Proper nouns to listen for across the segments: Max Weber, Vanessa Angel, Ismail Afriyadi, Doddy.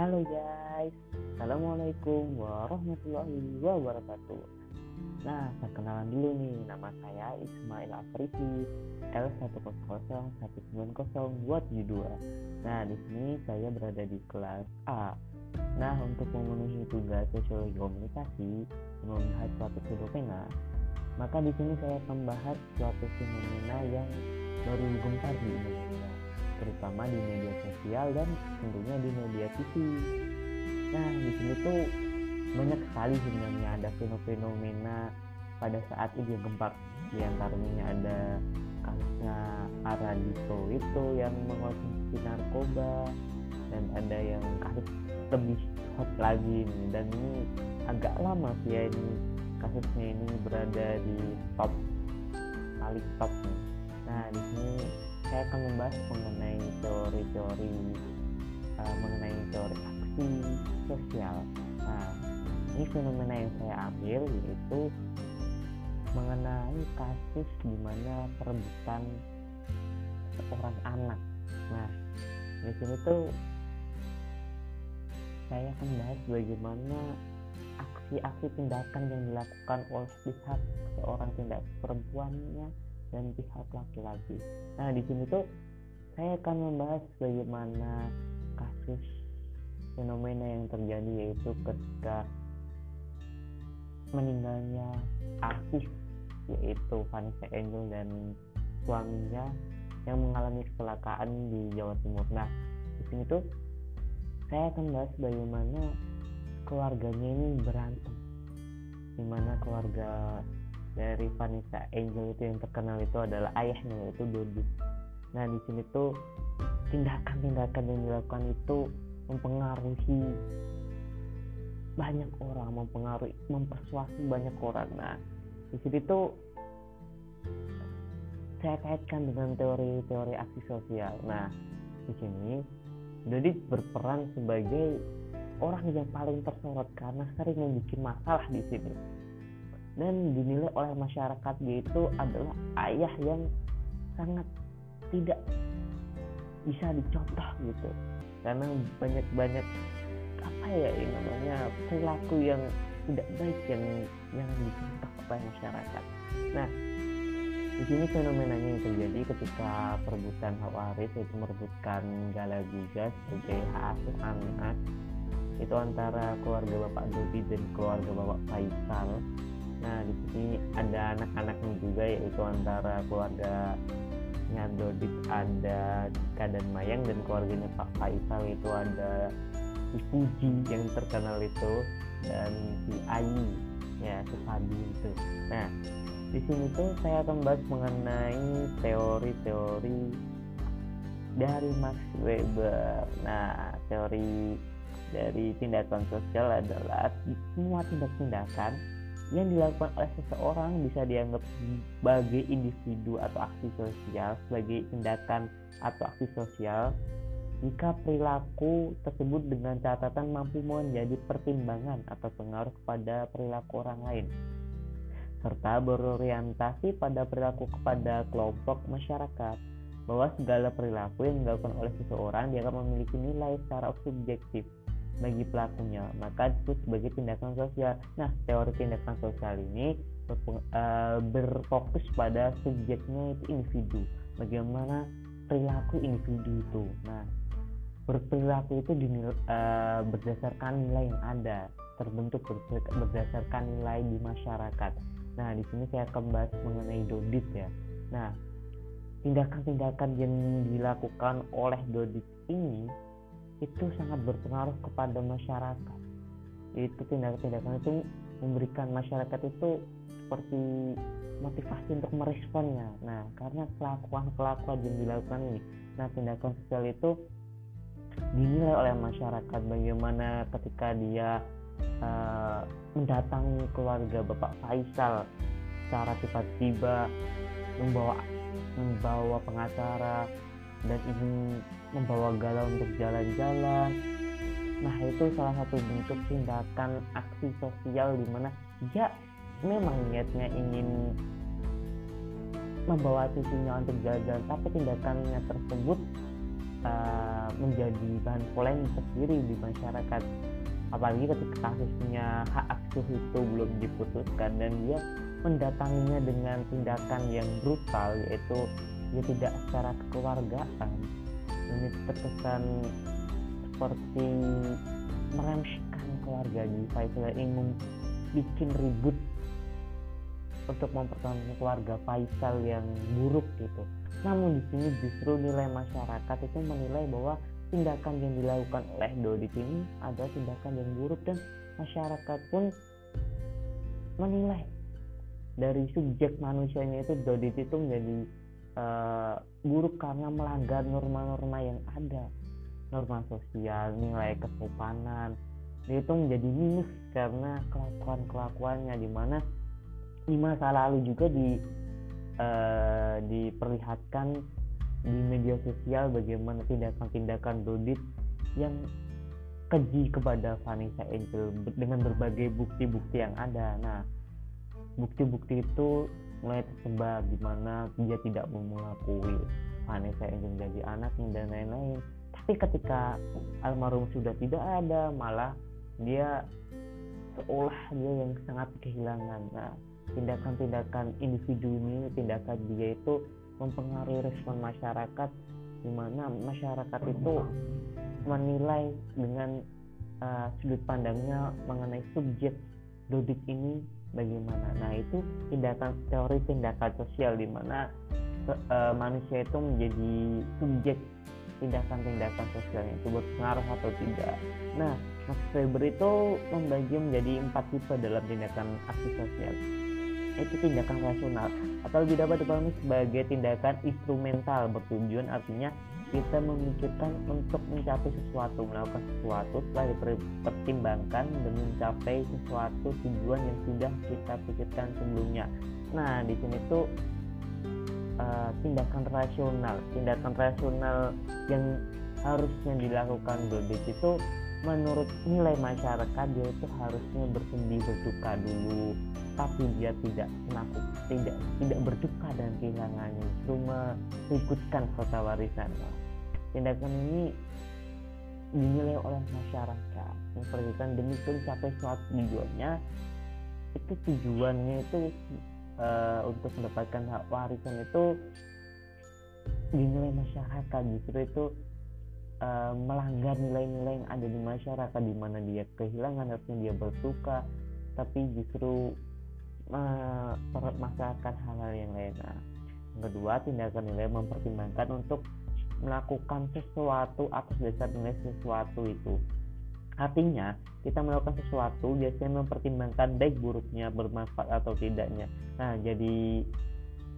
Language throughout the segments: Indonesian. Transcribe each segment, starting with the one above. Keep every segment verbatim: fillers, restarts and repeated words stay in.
Halo guys, Assalamualaikum warahmatullahi wabarakatuh. Nah, saya kenalan dulu nih, nama saya Ismail Afriyadi L satu nol nol satu sembilan nol buat U dua. Nah, di sini saya berada di kelas A. Nah, untuk memenuhi tugas sosiologi komunikasi membahas suatu fenomena, maka di sini saya akan membahas suatu fenomena yang baru gempar di Indonesia, terutama di media sosial dan tentunya di media T V. Nah, di sini tuh banyak sekali sebenarnya ada fenomena pada saat ini gempar. Di antaranya ada kasusnya Aradito itu yang mengonsumsi narkoba, dan ada yang kasus lebih hot lagi nih, dan ini agak lama sih ya, ini kasusnya ini berada di top paling top nih. Nah, di sini saya akan membahas mengenai teori-teori uh, mengenai teori aksi sosial. Nah, ini fenomena yang saya ambil yaitu mengenai kasus di mana perebutan seorang anak. Nah, di sini tuh saya akan membahas bagaimana aksi-aksi tindakan yang dilakukan oleh pihak seorang tindak perempuannya dan pihak laki-laki. Nah, di sini tuh saya akan membahas bagaimana kasus fenomena yang terjadi yaitu ketika meninggalnya artis yaitu Vanessa Angel dan suaminya yang mengalami kecelakaan di Jawa Timur. Nah, di sini tuh saya akan bahas bagaimana keluarganya ini berantem, dimana keluarga dari Vanessa Angel itu yang terkenal itu adalah ayahnya yaitu Doddy. Nah, di sini tuh tindakan-tindakan yang dilakukan itu mempengaruhi banyak orang, mempengaruhi, mempersuasi banyak orang. Nah, di sini tuh saya kaitkan dengan teori-teori aksi sosial. Nah, di sini Doddy berperan sebagai orang yang paling tersorot karena sering membuat masalah di sini, dan dinilai oleh masyarakat dia itu adalah ayah yang sangat tidak bisa dicontoh gitu, karena banyak-banyak apa ya ini namanya perilaku yang tidak baik yang yang dicontoh oleh masyarakat. Nah, di sini fenomenanya yang terjadi ketika perebutan hak waris yaitu merebutkan gala gugah sebagai hak asuh anak itu antara keluarga Bapak Doddy dan keluarga Bapak Faisal. Nah, di sini ada anak-anaknya juga yaitu antara keluarganya Doddy ada Cika dan Mayang, dan keluarganya Pak Faisal itu ada si Fuji yang terkenal itu dan si Ayi ya si Padi itu. Nah, di sini tuh saya akan bahas mengenai teori-teori dari Max Weber. Nah, teori dari tindakan sosial adalah semua tindak-tindakan yang dilakukan oleh seseorang bisa dianggap sebagai individu atau aksi sosial, sebagai tindakan atau aksi sosial jika perilaku tersebut dengan catatan mampu menjadi pertimbangan atau pengaruh kepada perilaku orang lain serta berorientasi pada perilaku kepada kelompok masyarakat, bahwa segala perilaku yang dilakukan oleh seseorang dianggap memiliki nilai secara subjektif bagi pelakunya, maka disebut sebagai tindakan sosial. Nah, teori tindakan sosial ini berfokus pada subjeknya itu individu, bagaimana perilaku individu itu. Nah, berperilaku itu dinilai, uh, berdasarkan nilai yang ada, terbentuk berdasarkan nilai di masyarakat. Nah, di sini saya akan bahas mengenai Doddy ya. Nah, tindakan-tindakan yang dilakukan oleh Doddy ini itu sangat berpengaruh kepada masyarakat. Itu tindakan-tindakan itu memberikan masyarakat itu seperti motivasi untuk meresponnya. Nah, karena kelakuan-kelakuan yang dilakukan ini, nah tindakan sosial itu dinilai oleh masyarakat, bagaimana ketika dia uh, mendatangi keluarga Bapak Faisal secara tiba-tiba, membawa membawa pengacara dan ingin membawa galau untuk jalan-jalan. Nah, itu salah satu bentuk tindakan aksi sosial di mana dia memang niatnya ingin membawa cucunya untuk jalan-jalan, tapi tindakannya tersebut uh, menjadi bahan polemik sendiri di masyarakat, apalagi ketika kasusnya hak asuh itu belum diputuskan dan dia mendatanginya dengan tindakan yang brutal, yaitu dia tidak secara kekeluargaan, ini terkesan seperti meremehkan keluarga Jiva, istilah ini membuat ribut untuk mempertahankan keluarga Faisal yang buruk gitu. Namun di sini justru nilai masyarakat itu menilai bahwa tindakan yang dilakukan oleh Doddy ini adalah tindakan yang buruk, dan masyarakat pun menilai dari subjek manusianya itu Doddy itu menjadi uh, buruk karena melanggar norma-norma yang ada, norma sosial, nilai kesopanan. Dia itu menjadi minus karena kelakuan-kelakuannya, di mana di masa lalu juga di uh, diperlihatkan di media sosial bagaimana tindakan-tindakan Doddy yang keji kepada Vanessa Angel dengan berbagai bukti-bukti yang ada. Nah, bukti-bukti itu mulai tersebar di mana dia tidak mengakui Vanessa Angel menjadi anaknya dan lain-lain. Tapi ketika almarhum sudah tidak ada, malah dia seolah dia yang sangat kehilangan. Nah, tindakan-tindakan individu ini, tindakan dia itu mempengaruhi respon masyarakat, di mana masyarakat itu menilai dengan uh, sudut pandangnya mengenai subjek Doddy ini bagaimana. Nah, itu tindakan teori tindakan sosial, di mana uh, manusia itu menjadi subjek tindakan-tindakan sosial itu berpengaruh atau tidak. Nah, Max Weber itu membagi menjadi empat tipe dalam tindakan aksi sosial. Itu tindakan rasional atau lebih dapat dipahami sebagai tindakan instrumental bertujuan, artinya kita memikirkan untuk mencapai sesuatu, melakukan sesuatu setelah dipertimbangkan dan mencapai sesuatu tujuan yang sudah kita pikirkan sebelumnya. Nah, di sini tuh uh, tindakan rasional, tindakan rasional yang harusnya dilakukan Doddy itu menurut nilai masyarakat dia itu harusnya bersedih berduka dulu, tapi dia tidak menakut, tidak tidak berduka dan kehilangannya, cuma mengikutkan harta warisannya. Tindakan ini dinilai oleh masyarakat memperhatikan demi mencapai suatu tujuannya, itu tujuannya itu e, untuk mendapatkan hak warisan itu dinilai masyarakat justru itu Uh, melanggar nilai-nilai yang ada di masyarakat, di mana dia kehilangan, harusnya dia bersuka, tapi justru uh, memaksakan hal-hal yang lain. Nah, yang kedua, tindakan nilai mempertimbangkan untuk melakukan sesuatu atas dasar nilai sesuatu itu. Artinya, kita melakukan sesuatu biasanya mempertimbangkan baik buruknya, bermanfaat atau tidaknya. Nah, jadi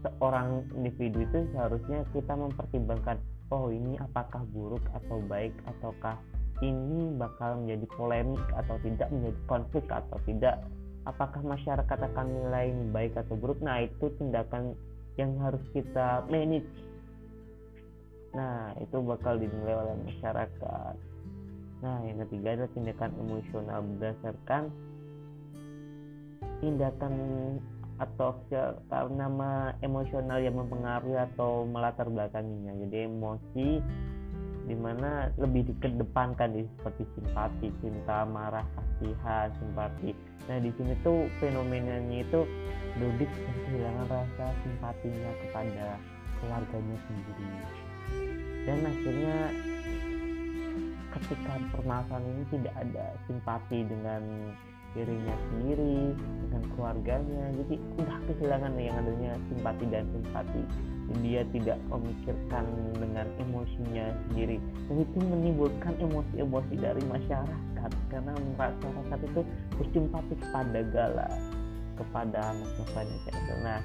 seorang individu itu seharusnya kita mempertimbangkan, oh ini apakah buruk atau baik, ataukah ini bakal menjadi polemik atau tidak, menjadi konflik atau tidak, apakah masyarakat akan nilai ini baik atau buruk. Nah, itu tindakan yang harus kita manage. Nah, itu bakal dinilai oleh masyarakat. Nah, yang ketiga adalah tindakan emosional berdasarkan tindakan atau nama emosional yang mempengaruhi atau melatar belakanginya. Jadi emosi dimana lebih dikedepankan di seperti simpati, cinta, marah, kasihan, simpati. Nah, di sini tuh fenomenanya itu Doddy kehilangan rasa simpatinya kepada keluarganya sendiri. Dan akhirnya ketika permasalahan ini tidak ada simpati dengan dirinya sendiri, dengan keluarganya, jadi udah kehilangan yang adanya simpati dan simpati. Dia tidak memikirkan dengan emosinya sendiri, dan itu menimbulkan emosi-emosi dari masyarakat karena masyarakat itu bersimpati kepada Gala, kepada anak-anak itu. Nah,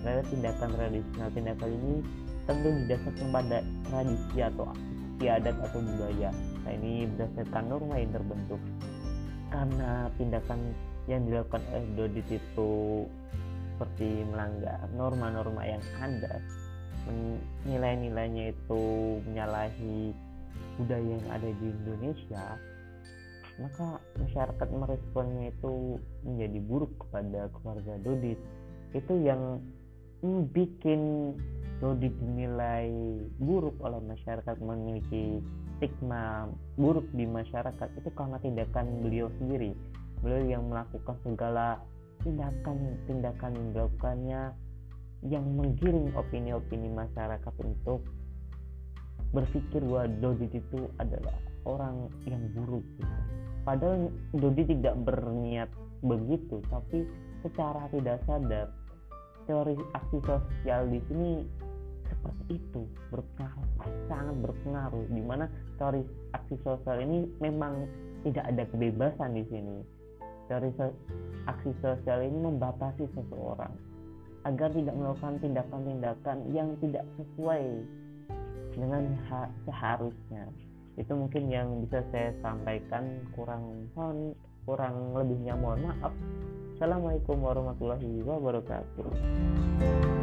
terhadap tindakan tradisional, tindakan ini tentu didasarkan pada tradisi atau adat atau budaya. Nah, ini berdasarkan norma yang terbentuk. Karena tindakan yang dilakukan oleh Doddy itu seperti melanggar norma-norma yang ada, nilai-nilainya itu menyalahi budaya yang ada di Indonesia, maka masyarakat meresponnya itu menjadi buruk kepada keluarga Doddy. Itu yang bikin Doddy dinilai buruk oleh masyarakat, memiliki stigma buruk di masyarakat, itu karena tindakan beliau sendiri. Beliau yang melakukan segala tindakan-tindakan yang dilakukannya yang menggiring opini-opini masyarakat untuk berpikir bahwa Doddy itu adalah orang yang buruk gitu. Padahal Doddy tidak berniat begitu, tapi secara tidak sadar teori aksi sosial di sini seperti itu, berpengaruh, sangat berpengaruh, di mana teori aksi sosial ini memang tidak ada kebebasan di sini. Teori aksi sosial ini membatasi seseorang agar tidak melakukan tindakan-tindakan yang tidak sesuai dengan ha- seharusnya. Itu mungkin yang bisa saya sampaikan, kurang mohon kurang lebihnya mohon maaf. Assalamualaikum warahmatullahi wabarakatuh.